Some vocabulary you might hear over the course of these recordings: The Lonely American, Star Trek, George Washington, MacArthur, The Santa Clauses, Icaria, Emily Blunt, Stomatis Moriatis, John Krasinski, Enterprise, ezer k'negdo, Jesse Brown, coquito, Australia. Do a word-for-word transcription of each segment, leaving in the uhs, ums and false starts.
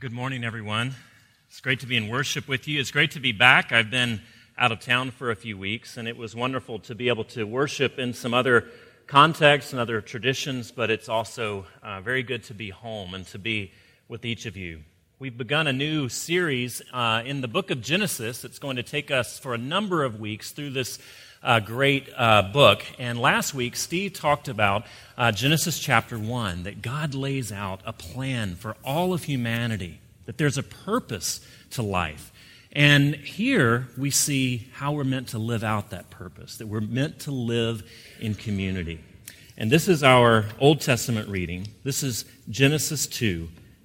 Good morning, everyone. It's great to be in worship with you. It's great to be back. I've been out of town for a few weeks, and it was wonderful to be able to worship in some other contexts and other traditions, but it's also uh, very good to be home and to be with each of you. We've begun a new series uh, in the book of Genesis. It's going to take us for a number of weeks through this uh, great uh, book. And last week, Steve talked about uh, Genesis chapter one, that God lays out a plan for all of humanity, that there's a purpose to life. And here we see how we're meant to live out that purpose, that we're meant to live in community. And this is our Old Testament reading. This is Genesis two.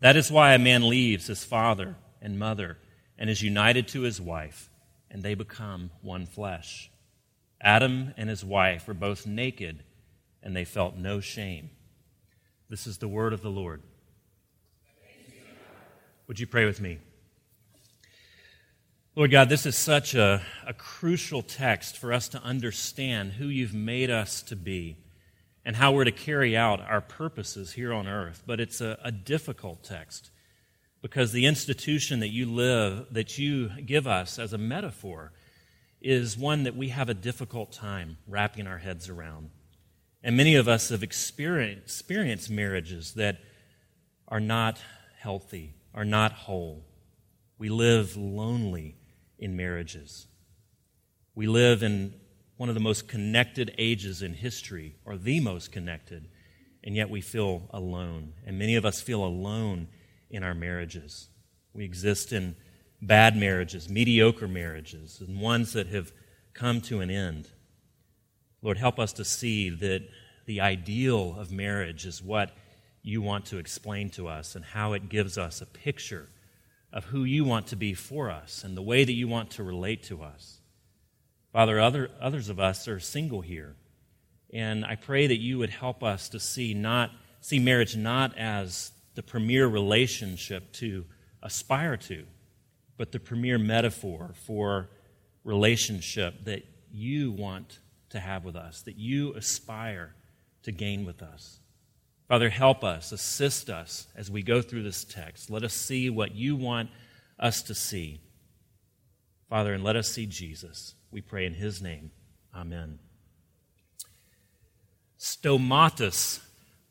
That is why a man leaves his father and mother and is united to his wife, and they become one flesh. Adam and his wife were both naked, and they felt no shame. This is the word of the Lord. Would you pray with me? Lord God, this is such a, a crucial text for us to understand who you've made us to be and how we're to carry out our purposes here on earth. But it's a, a difficult text because the institution that you live, that you give us as a metaphor is one that we have a difficult time wrapping our heads around. And many of us have experienced, experienced marriages that are not healthy, are not whole. We live lonely in marriages. We live in one of the most connected ages in history, or the most connected, and yet we feel alone. And many of us feel alone in our marriages. We exist in bad marriages, mediocre marriages, and ones that have come to an end. Lord, help us to see that the ideal of marriage is what you want to explain to us and how it gives us a picture of who you want to be for us and the way that you want to relate to us. Father, other, others of us are single here, and I pray that you would help us to see not see marriage not as the premier relationship to aspire to, but the premier metaphor for relationship that you want to have with us, that you aspire to gain with us. Father, help us, assist us as we go through this text. Let us see what you want us to see. Father, and let us see Jesus. We pray in his name. Amen. Stomatis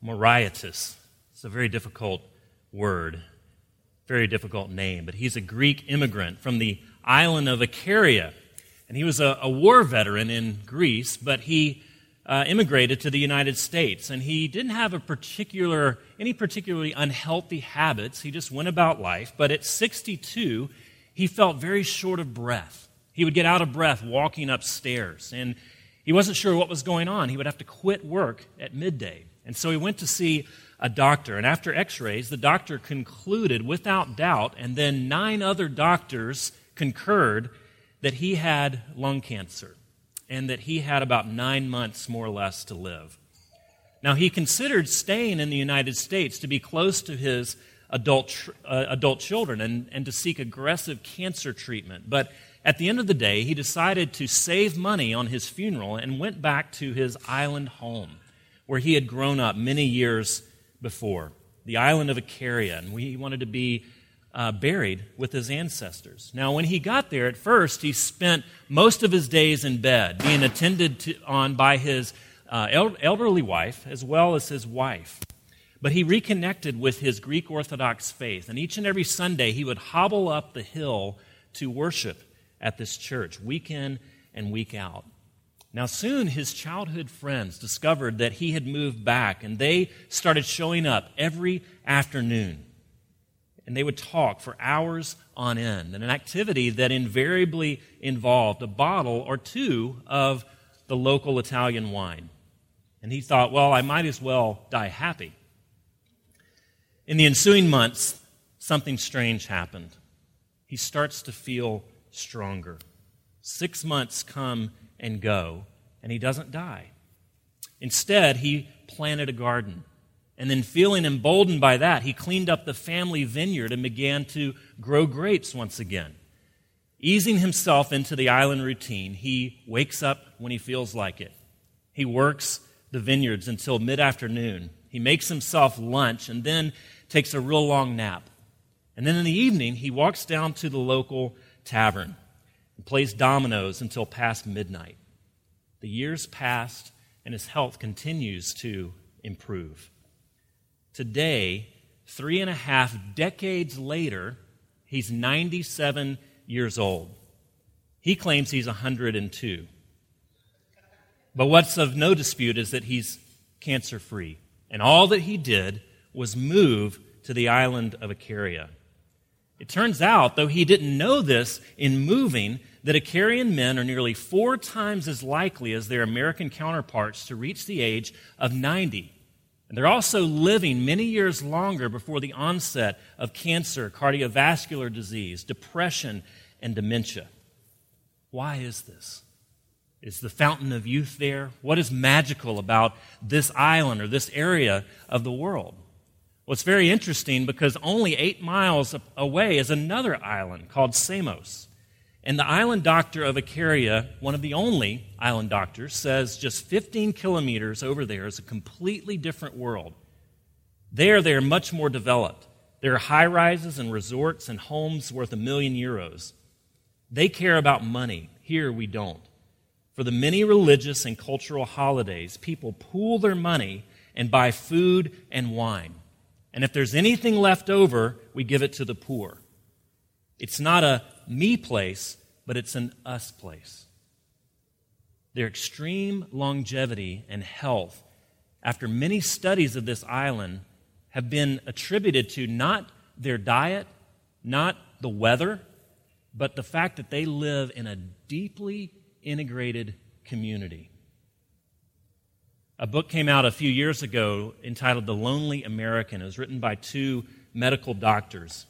Moriatis. It's a very difficult word, very difficult name, but he's a Greek immigrant from the island of Icaria. And he was a, a war veteran in Greece, but he uh, immigrated to the United States. And he didn't have a particular, any particularly unhealthy habits. He just went about life. But at sixty-two, he felt very short of breath. He would get out of breath walking upstairs, and he wasn't sure what was going on. He would have to quit work at midday. And so he went to see a doctor, and after x-rays, the doctor concluded without doubt, and then nine other doctors concurred, that he had lung cancer and that he had about nine months more or less to live. Now, he considered staying in the United States to be close to his adult uh, adult children and, and to seek aggressive cancer treatment, but at the end of the day, he decided to save money on his funeral and went back to his island home, where he had grown up many years before, the island of Icaria, and he wanted to be uh, buried with his ancestors. Now, when he got there, at first, he spent most of his days in bed, being attended to, on by his uh, elderly wife as well as his wife. But he reconnected with his Greek Orthodox faith, and each and every Sunday he would hobble up the hill to worship at this church, week in and week out. Now soon his childhood friends discovered that he had moved back, and they started showing up every afternoon. And they would talk for hours on end, and an activity that invariably involved a bottle or two of the local Italian wine. And he thought, well, I might as well die happy. In the ensuing months, something strange happened. He starts to feel stronger. Six months come and go, and he doesn't die. Instead, he planted a garden. And then, feeling emboldened by that, he cleaned up the family vineyard and began to grow grapes once again. Easing himself into the island routine, he wakes up when he feels like it. He works the vineyards until mid-afternoon. He makes himself lunch and then takes a real long nap. And then in the evening, he walks down to the local tavern and plays dominoes until past midnight. The years passed, and his health continues to improve. Today, three and a half decades later, he's ninety-seven years old. He claims he's one hundred two. But what's of no dispute is that he's cancer-free. And all that he did was move to the island of Icaria. It turns out, though he didn't know this in moving, that Icarian men are nearly four times as likely as their American counterparts to reach the age of ninety. And they're also living many years longer before the onset of cancer, cardiovascular disease, depression, and dementia. Why is this? Is the fountain of youth there? What is magical about this island or this area of the world? Well, it's very interesting because only eight miles away is another island called Samos. And the island doctor of Icaria, one of the only island doctors, says just fifteen kilometers over there is a completely different world. There, they are much more developed. There are high-rises and resorts and homes worth a million euros. They care about money. Here, we don't. For the many religious and cultural holidays, people pool their money and buy food and wine. And if there's anything left over, we give it to the poor. It's not a me place, but it's an us place. Their extreme longevity and health, after many studies of this island, have been attributed to not their diet, not the weather, but the fact that they live in a deeply integrated community. A book came out a few years ago entitled The Lonely American. It was written by two medical doctors,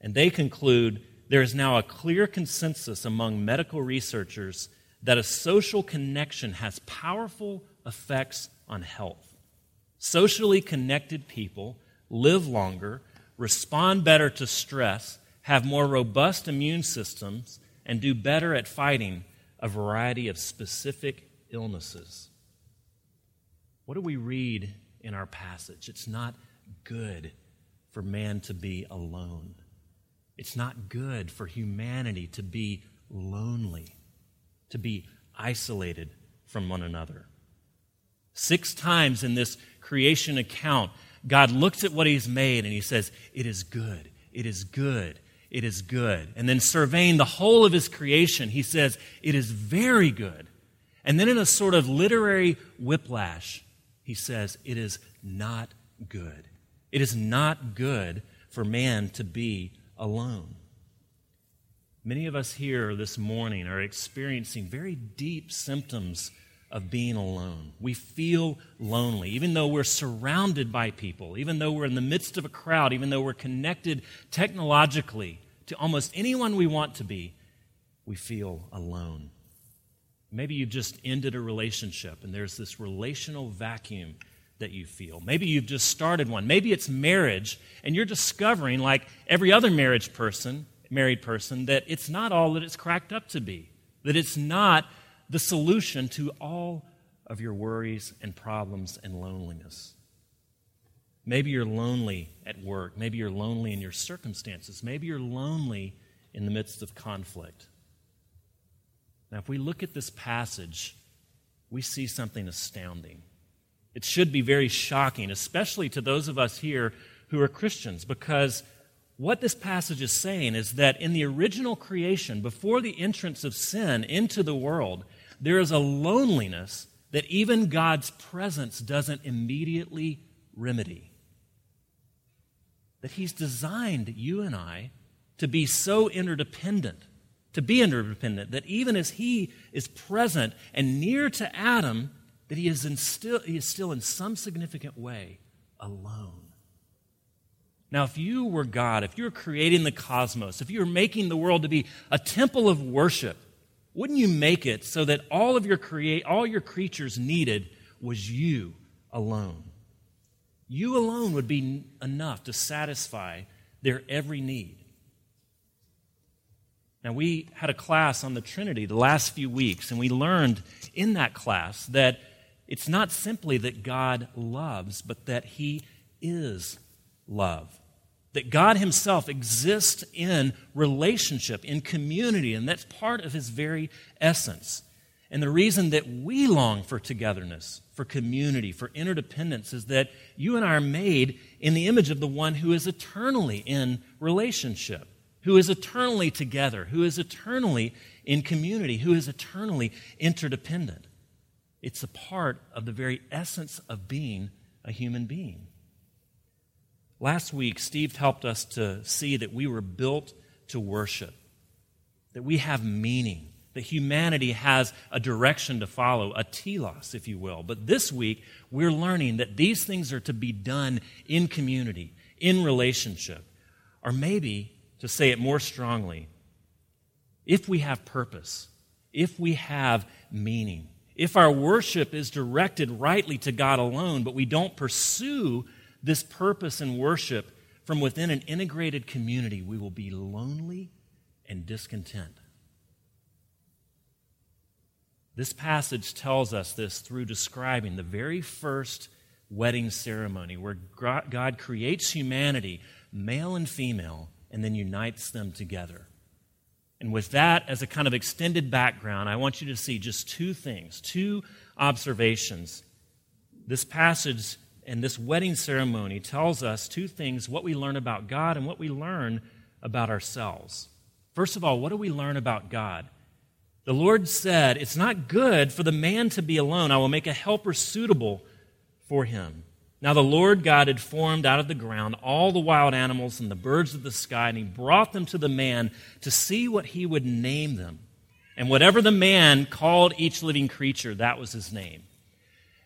and they conclude there is now a clear consensus among medical researchers that a social connection has powerful effects on health. Socially connected people live longer, respond better to stress, have more robust immune systems, and do better at fighting a variety of specific illnesses. What do we read in our passage? It's not good for man to be alone. It's not good for humanity to be lonely, to be isolated from one another. Six times in this creation account, God looks at what he's made and he says, it is good, it is good, it is good. And then surveying the whole of his creation, he says, it is very good. And then in a sort of literary whiplash, he says, it is not good. It is not good for man to be alone. Many of us here this morning are experiencing very deep symptoms of being alone. We feel lonely, even though we're surrounded by people, even though we're in the midst of a crowd, even though we're connected technologically to almost anyone we want to be, we feel alone. Maybe you just ended a relationship and there's this relational vacuum that you feel. Maybe you've just started one. Maybe it's marriage, and you're discovering, like every other marriage person, married person, that it's not all that it's cracked up to be, that it's not the solution to all of your worries and problems and loneliness. Maybe you're lonely at work. Maybe you're lonely in your circumstances. Maybe you're lonely in the midst of conflict. Now, if we look at this passage, we see something astounding. It should be very shocking, especially to those of us here who are Christians, because what this passage is saying is that in the original creation, before the entrance of sin into the world, there is a loneliness that even God's presence doesn't immediately remedy. That He's designed you and I to be so interdependent, to be interdependent, that even as He is present and near to Adam, that he is, in still, he is still in some significant way alone. Now, if you were God, if you were creating the cosmos, if you were making the world to be a temple of worship, wouldn't you make it so that all of your create, all your creatures needed was you alone? You alone would be enough to satisfy their every need. Now, we had a class on the Trinity the last few weeks, and we learned in that class that it's not simply that God loves, but that He is love. That God Himself exists in relationship, in community, and that's part of His very essence. And the reason that we long for togetherness, for community, for interdependence is that you and I are made in the image of the One who is eternally in relationship, who is eternally together, who is eternally in community, who is eternally interdependent. It's a part of the very essence of being a human being. Last week, Steve helped us to see that we were built to worship, that we have meaning, that humanity has a direction to follow, a telos, if you will. But this week, we're learning that these things are to be done in community, in relationship, or maybe, to say it more strongly, if we have purpose, if we have meaning, if our worship is directed rightly to God alone, but we don't pursue this purpose in worship from within an integrated community, we will be lonely and discontent. This passage tells us this through describing the very first wedding ceremony where God creates humanity, male and female, and then unites them together. And with that as a kind of extended background, I want you to see just two things, two observations. This passage and this wedding ceremony tells us two things, what we learn about God and what we learn about ourselves. First of all, what do we learn about God? The Lord said, "It's not good for the man to be alone. I will make a helper suitable for him." Now the Lord God had formed out of the ground all the wild animals and the birds of the sky, and He brought them to the man to see what he would name them. And whatever the man called each living creature, that was his name.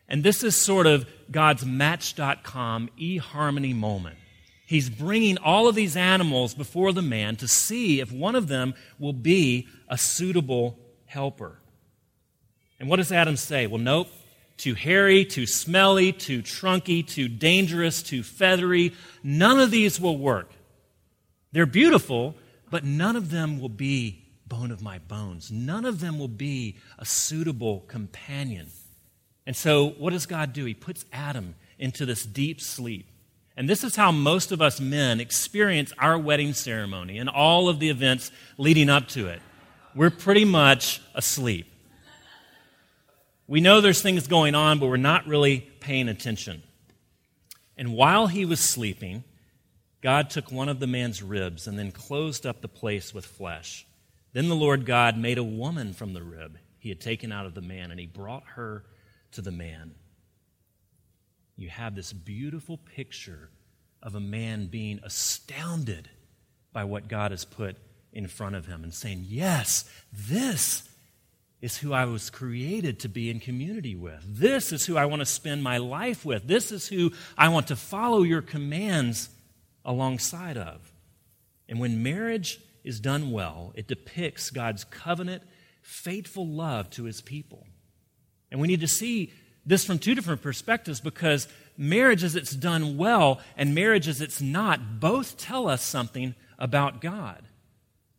And this is sort of God's Match dot com eHarmony moment. He's bringing all of these animals before the man to see if one of them will be a suitable helper. And what does Adam say? Well, nope. Too hairy, too smelly, too trunky, too dangerous, too feathery. None of these will work. They're beautiful, but none of them will be bone of my bones. None of them will be a suitable companion. And so what does God do? He puts Adam into this deep sleep. And this is how most of us men experience our wedding ceremony and all of the events leading up to it. We're pretty much asleep. We know there's things going on, but we're not really paying attention. And while he was sleeping, God took one of the man's ribs and then closed up the place with flesh. Then the Lord God made a woman from the rib he had taken out of the man, and He brought her to the man. You have this beautiful picture of a man being astounded by what God has put in front of him and saying, "Yes, this is who I was created to be in community with. This is who I want to spend my life with. This is who I want to follow your commands alongside of." And when marriage is done well, it depicts God's covenant, faithful love to His people. And we need to see this from two different perspectives, because marriage as it's done well and marriage as it's not both tell us something about God.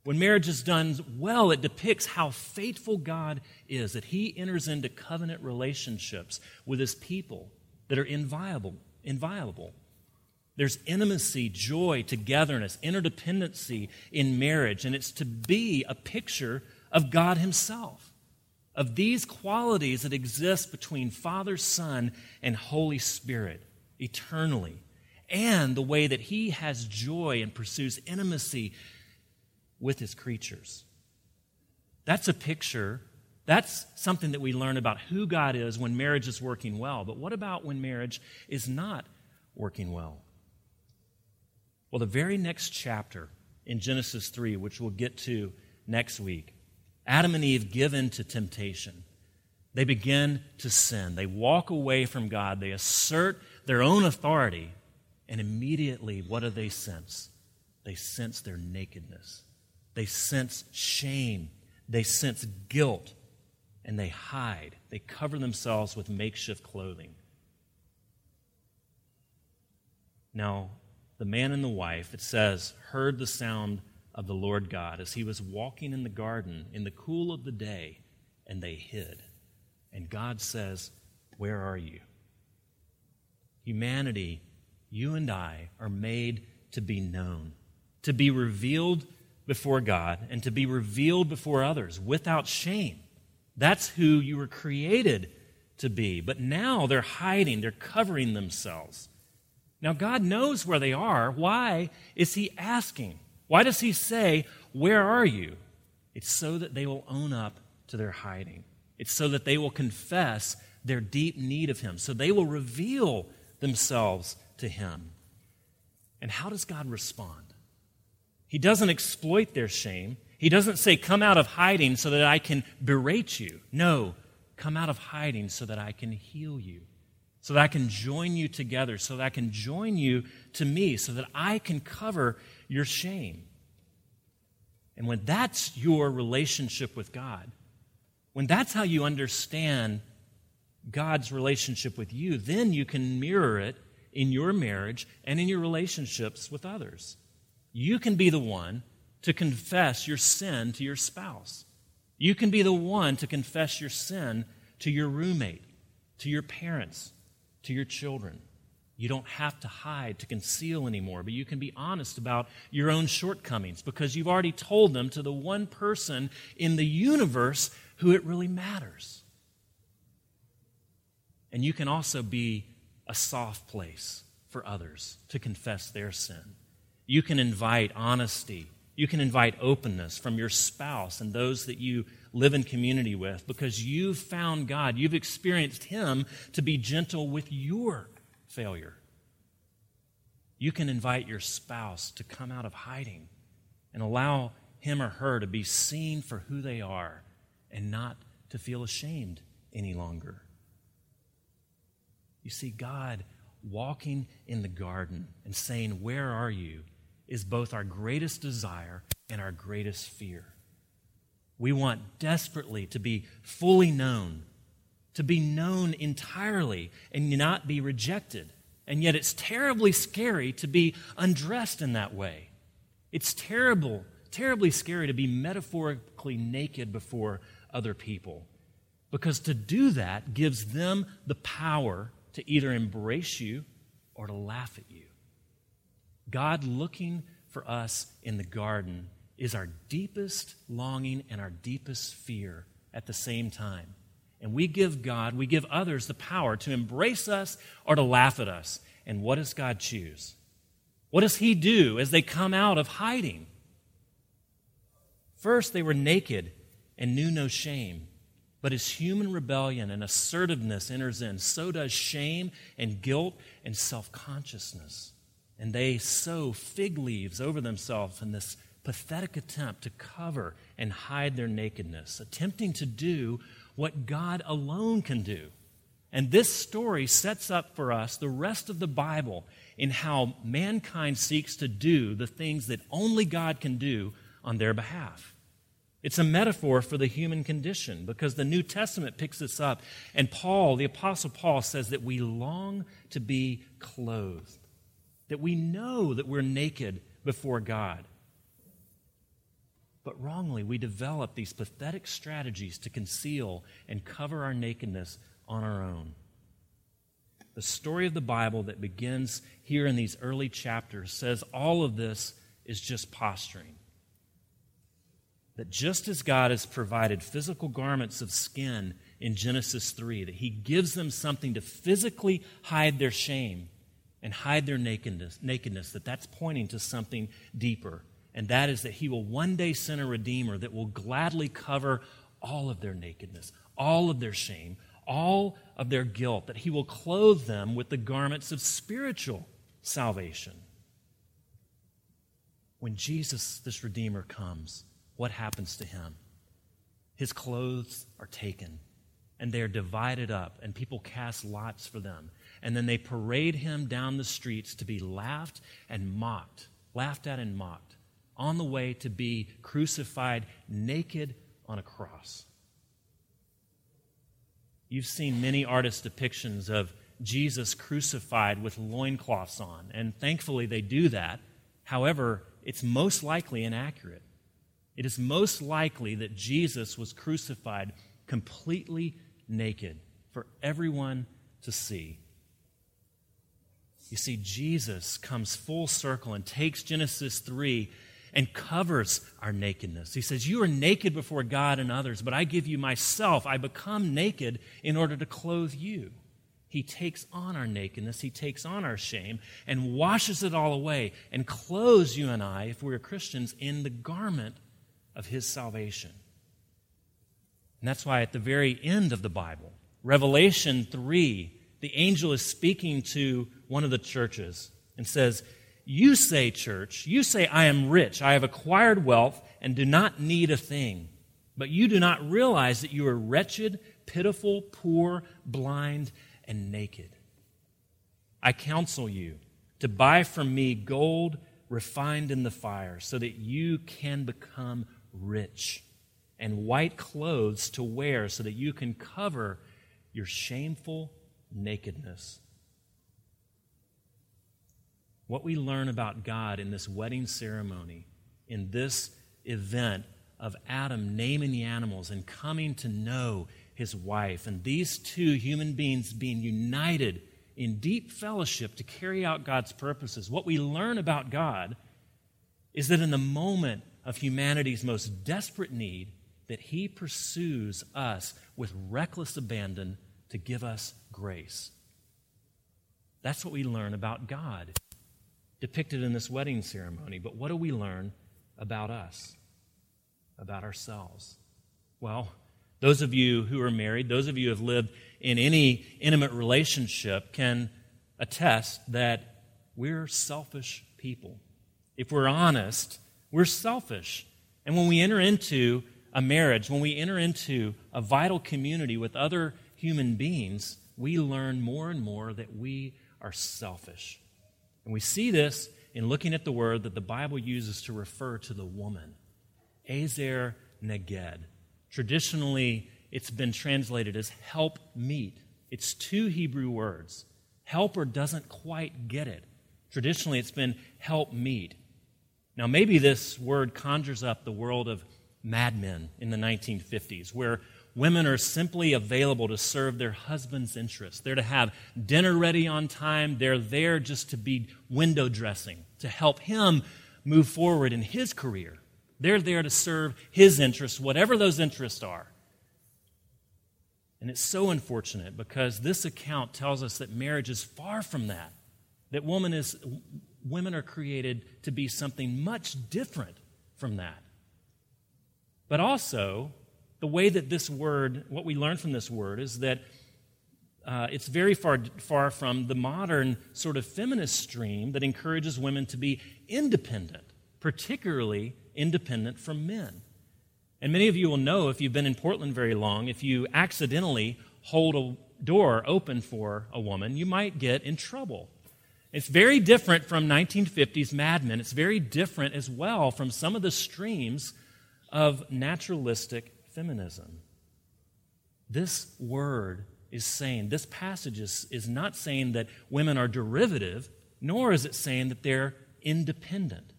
When marriage is done well, it depicts how faithful God is, that He enters into covenant relationships with His people that are inviolable. inviolable. There's intimacy, joy, togetherness, interdependency in marriage, and it's to be a picture of God Himself. of these qualities that exist between Father, Son, and Holy Spirit eternally, and the way that he has joy and pursues intimacy with his creatures. That's a picture. That's something that we learn about who God is when marriage is working well. But what about when marriage is not working well? Well, the very next chapter in Genesis three, which we'll get to next week, Adam and Eve give in to temptation. They begin to sin. They walk away from God. They assert their own authority. And immediately, what do they sense? They sense their nakedness. They sense shame. They sense guilt. And they hide. They cover themselves with makeshift clothing. Now, the man and the wife, it says, heard the sound of the Lord God as he was walking in the garden in the cool of the day, and they hid. And God says, "Where are you?" Humanity, you and I, are made to be known, to be revealed before God, and to be revealed before others without shame. That's who you were created to be. But now they're hiding, they're covering themselves. Now God knows where they are. Why is he asking? Why does he say, "Where are you?" It's so that they will own up to their hiding. It's so that they will confess their deep need of him. So they will reveal themselves to him. And how does God respond? He doesn't exploit their shame. He doesn't say, "Come out of hiding so that I can berate you." No, come out of hiding so that I can heal you, so that I can join you together, so that I can join you to me, so that I can cover your shame. And when that's your relationship with God, when that's how you understand God's relationship with you, then you can mirror it in your marriage and in your relationships with others. You can be the one to confess your sin to your spouse. You can be the one to confess your sin to your roommate, to your parents, to your children. You don't have to hide, to conceal anymore, but you can be honest about your own shortcomings because you've already told them to the one person in the universe who it really matters. And you can also be a soft place for others to confess their sin. You can invite honesty. You can invite openness from your spouse and those that you live in community with because you've found God. You've experienced him to be gentle with your failure. You can invite your spouse to come out of hiding and allow him or her to be seen for who they are and not to feel ashamed any longer. You see, God walking in the garden and saying, "Where are you?" is both our greatest desire and our greatest fear. We want desperately to be fully known, to be known entirely and not be rejected. And yet it's terribly scary to be undressed in that way. It's terrible, terribly scary to be metaphorically naked before other people because to do that gives them the power to either embrace you or to laugh at you. God looking for us in the garden is our deepest longing and our deepest fear at the same time. And we give God, we give others the power to embrace us or to laugh at us. And what does God choose? What does he do as they come out of hiding? First, they were naked and knew no shame. But as human rebellion and assertiveness enters in, so does shame and guilt and self-consciousness. And they sow fig leaves over themselves in this pathetic attempt to cover and hide their nakedness, attempting to do what God alone can do. And this story sets up for us the rest of the Bible in how mankind seeks to do the things that only God can do on their behalf. It's a metaphor for the human condition because the New Testament picks this up, and Paul, the Apostle Paul, says that we long to be clothed, that we know that we're naked before God. But wrongly, we develop these pathetic strategies to conceal and cover our nakedness on our own. The story of the Bible that begins here in these early chapters says all of this is just posturing. that just as God has provided physical garments of skin in Genesis three, that he gives them something to physically hide their shame and hide their nakedness, nakedness, that that's pointing to something deeper. And that is that he will one day send a Redeemer that will gladly cover all of their nakedness, all of their shame, all of their guilt, that he will clothe them with the garments of spiritual salvation. When Jesus, this Redeemer, comes, what happens to him? His clothes are taken, and they are divided up, and people cast lots for them. And then they parade him down the streets to be laughed and mocked, laughed at and mocked, on the way to be crucified naked on a cross. You've seen many artist depictions of Jesus crucified with loincloths on, and thankfully they do that. However, it's most likely inaccurate. It is most likely that Jesus was crucified completely naked for everyone to see. You see, Jesus comes full circle and takes Genesis three and covers our nakedness. He says, you are naked before God and others, but I give you myself. I become naked in order to clothe you. He takes on our nakedness. He takes on our shame and washes it all away and clothes you and I, if we are Christians, in the garment of his salvation. And that's why at the very end of the Bible, Revelation three, the angel is speaking to one of the churches and says, you say, church, you say, I am rich, I have acquired wealth, and do not need a thing. But you do not realize that you are wretched, pitiful, poor, blind, and naked. I counsel you to buy from me gold refined in the fire, so that you can become rich, and white clothes to wear, so that you can cover your shameful nakedness. What we learn about God in this wedding ceremony, in this event of Adam naming the animals and coming to know his wife, and these two human beings being united in deep fellowship to carry out God's purposes, what we learn about God is that in the moment of humanity's most desperate need, that he pursues us with reckless abandon to give us grace. That's what we learn about God, depicted in this wedding ceremony. But what do we learn about us, about ourselves? Well, those of you who are married, those of you who have lived in any intimate relationship can attest that we're selfish people. If we're honest, we're selfish. And when we enter into a marriage, when we enter into a vital community with other human beings, we learn more and more that we are selfish. And we see this in looking at the word that the Bible uses to refer to the woman, ezer k'negdo. Traditionally, it's been translated as help meet. It's two Hebrew words. Helper doesn't quite get it. Traditionally, it's been help meet. Now, maybe this word conjures up the world of Mad Men in the nineteen fifties, where women are simply available to serve their husband's interests. They're to have dinner ready on time. They're there just to be window dressing, to help him move forward in his career. They're there to serve his interests, whatever those interests are. And it's so unfortunate because this account tells us that marriage is far from that, that woman is, women are created to be something much different from that. But also, the way that this word, what we learn from this word, is that uh, it's very far, far from the modern sort of feminist stream that encourages women to be independent, particularly independent from men. And many of you will know, if you've been in Portland very long, if you accidentally hold a door open for a woman, you might get in trouble. It's very different from nineteen fifties Mad Men. It's very different as well from some of the streams of naturalistic feminism. This word is saying, this passage is, is not saying that women are derivative, nor is it saying that they're independent.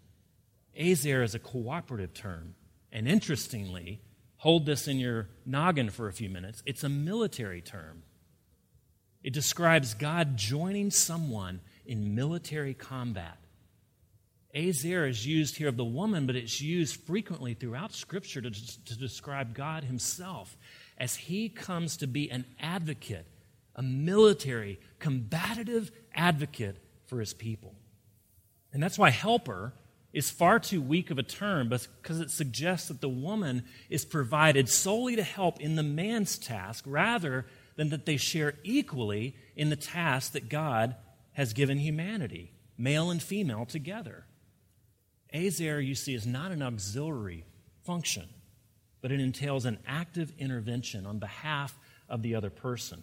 Ezer is a cooperative term. And interestingly, hold this in your noggin for a few minutes, it's a military term. It describes God joining someone in military combat. Ezer is used here of the woman, but it's used frequently throughout Scripture to, to describe God himself as he comes to be an advocate, a military, combative advocate for his people. And that's why helper is far too weak of a term, because it suggests that the woman is provided solely to help in the man's task rather than that they share equally in the task that God has given humanity, male and female together. Ezer, you see, is not an auxiliary function, but it entails an active intervention on behalf of the other person.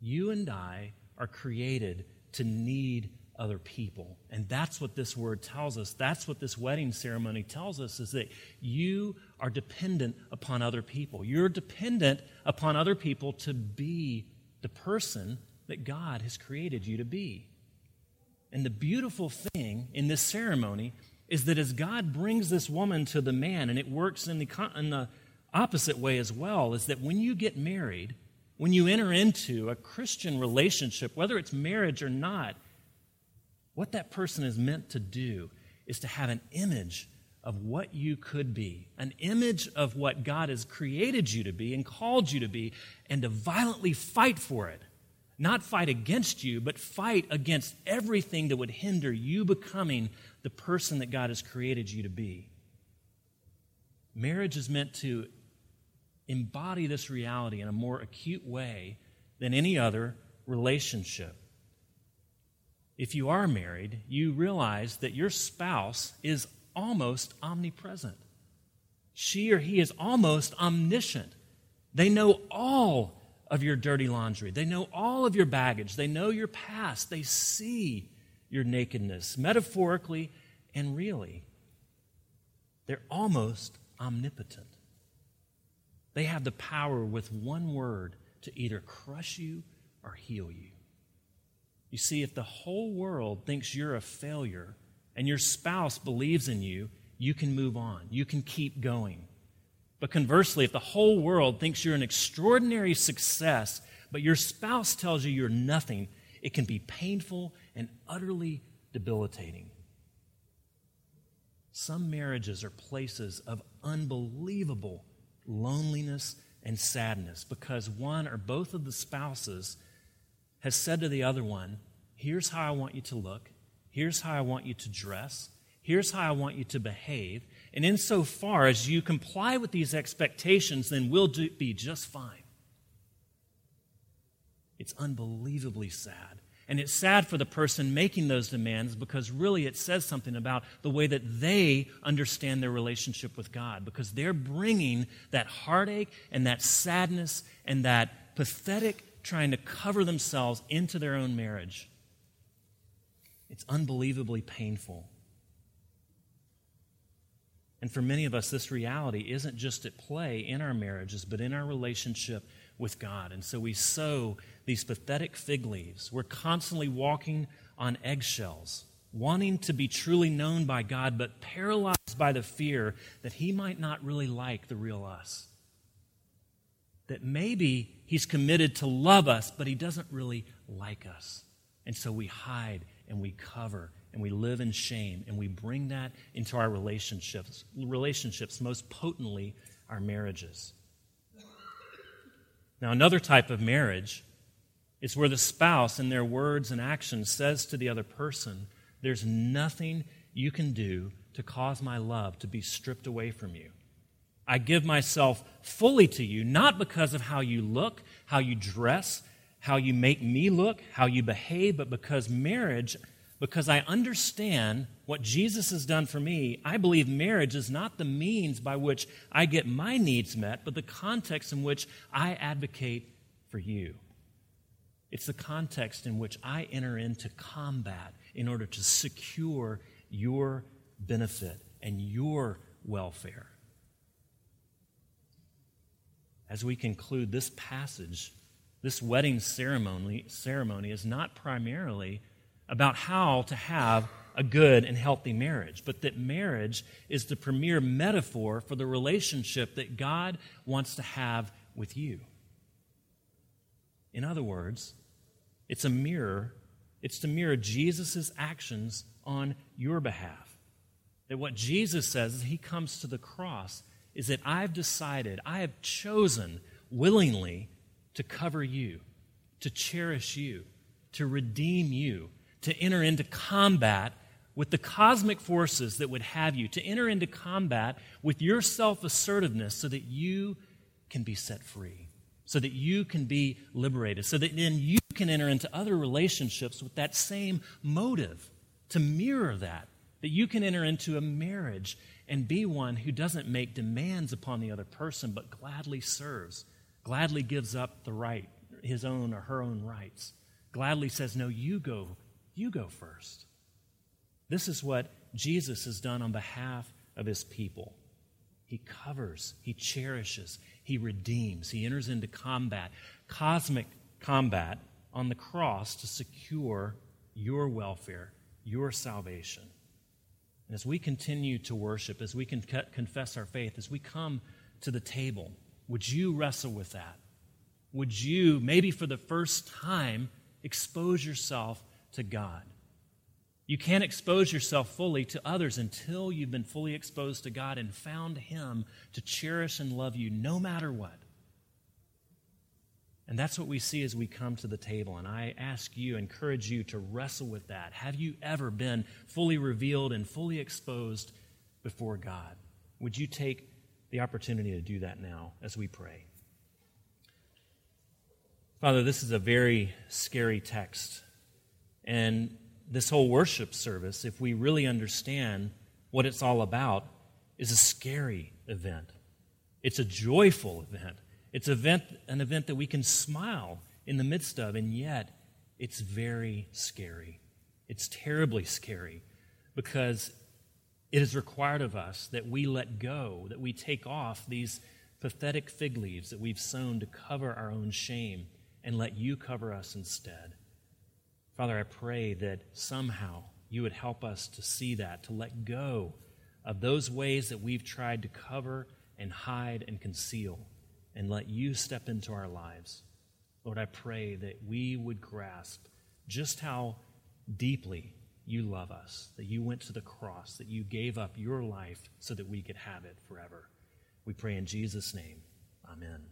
You and I are created to need other people. And that's what this word tells us. That's what this wedding ceremony tells us, is that you are dependent upon other people. You're dependent upon other people to be the person that God has created you to be. And the beautiful thing in this ceremony is that as God brings this woman to the man, and it works in the, in the opposite way as well, is that when you get married, when you enter into a Christian relationship, whether it's marriage or not, what that person is meant to do is to have an image of what you could be, an image of what God has created you to be and called you to be, and to violently fight for it. Not fight against you, but fight against everything that would hinder you becoming the person that God has created you to be. Marriage is meant to embody this reality in a more acute way than any other relationship. If you are married, you realize that your spouse is almost omnipresent. She or he is almost omniscient. They know all of your dirty laundry. They know all of your baggage. They know your past. They see your nakedness, metaphorically and really. They're almost omnipotent. They have the power with one word to either crush you or heal you. You see, if the whole world thinks you're a failure and your spouse believes in you, you can move on. You can keep going. But conversely, if the whole world thinks you're an extraordinary success, but your spouse tells you you're nothing, it can be painful and utterly debilitating. Some marriages are places of unbelievable loneliness and sadness because one or both of the spouses has said to the other one, here's how I want you to look, here's how I want you to dress, here's how I want you to behave, and insofar as you comply with these expectations, then we'll do, be just fine. It's unbelievably sad. And it's sad for the person making those demands because really it says something about the way that they understand their relationship with God, because they're bringing that heartache and that sadness and that pathetic trying to cover themselves into their own marriage. It's unbelievably painful. And for many of us, this reality isn't just at play in our marriages, but in our relationship with God. And so we sow these pathetic fig leaves. We're constantly walking on eggshells, wanting to be truly known by God, but paralyzed by the fear that he might not really like the real us. That maybe he's committed to love us, but he doesn't really like us. And so we hide and we cover and we live in shame, and we bring that into our relationships, relationships most potently our marriages. Now, another type of marriage is where the spouse in their words and actions says to the other person, there's nothing you can do to cause my love to be stripped away from you. I give myself fully to you, not because of how you look, how you dress, how you make me look, how you behave, but because marriage, because I understand what Jesus has done for me, I believe marriage is not the means by which I get my needs met, but the context in which I advocate for you. It's the context in which I enter into combat in order to secure your benefit and your welfare. As we conclude this passage, this wedding ceremony, ceremony is not primarily about how to have a good and healthy marriage, but that marriage is the premier metaphor for the relationship that God wants to have with you. In other words, it's a mirror. It's to mirror Jesus' actions on your behalf. That what Jesus says as he comes to the cross is that I've decided, I have chosen willingly to cover you, to cherish you, to redeem you, to enter into combat with the cosmic forces that would have you, to enter into combat with your self-assertiveness so that you can be set free, so that you can be liberated, so that then you can enter into other relationships with that same motive, to mirror that, that you can enter into a marriage and be one who doesn't make demands upon the other person but gladly serves, gladly gives up the right, his own or her own rights, gladly says, no, you go, you go first. This is what Jesus has done on behalf of his people. He covers, he cherishes, he redeems, he enters into combat, cosmic combat on the cross to secure your welfare, your salvation. And as we continue to worship, as we can confess our faith, as we come to the table, would you wrestle with that? Would you, maybe for the first time, expose yourself to God? You can't expose yourself fully to others until you've been fully exposed to God and found Him to cherish and love you no matter what. And that's what we see as we come to the table. And I ask you, encourage you to wrestle with that. Have you ever been fully revealed and fully exposed before God? Would you take the opportunity to do that now as we pray? Father, this is a very scary text. And this whole worship service, if we really understand what it's all about, is a scary event. It's a joyful event. It's event, an event that we can smile in the midst of, and yet it's very scary. It's terribly scary because it is required of us that we let go, that we take off these pathetic fig leaves that we've sown to cover our own shame and let you cover us instead. Father, I pray that somehow you would help us to see that, to let go of those ways that we've tried to cover and hide and conceal, and let you step into our lives. Lord, I pray that we would grasp just how deeply you love us, that you went to the cross, that you gave up your life so that we could have it forever. We pray in Jesus' name. Amen.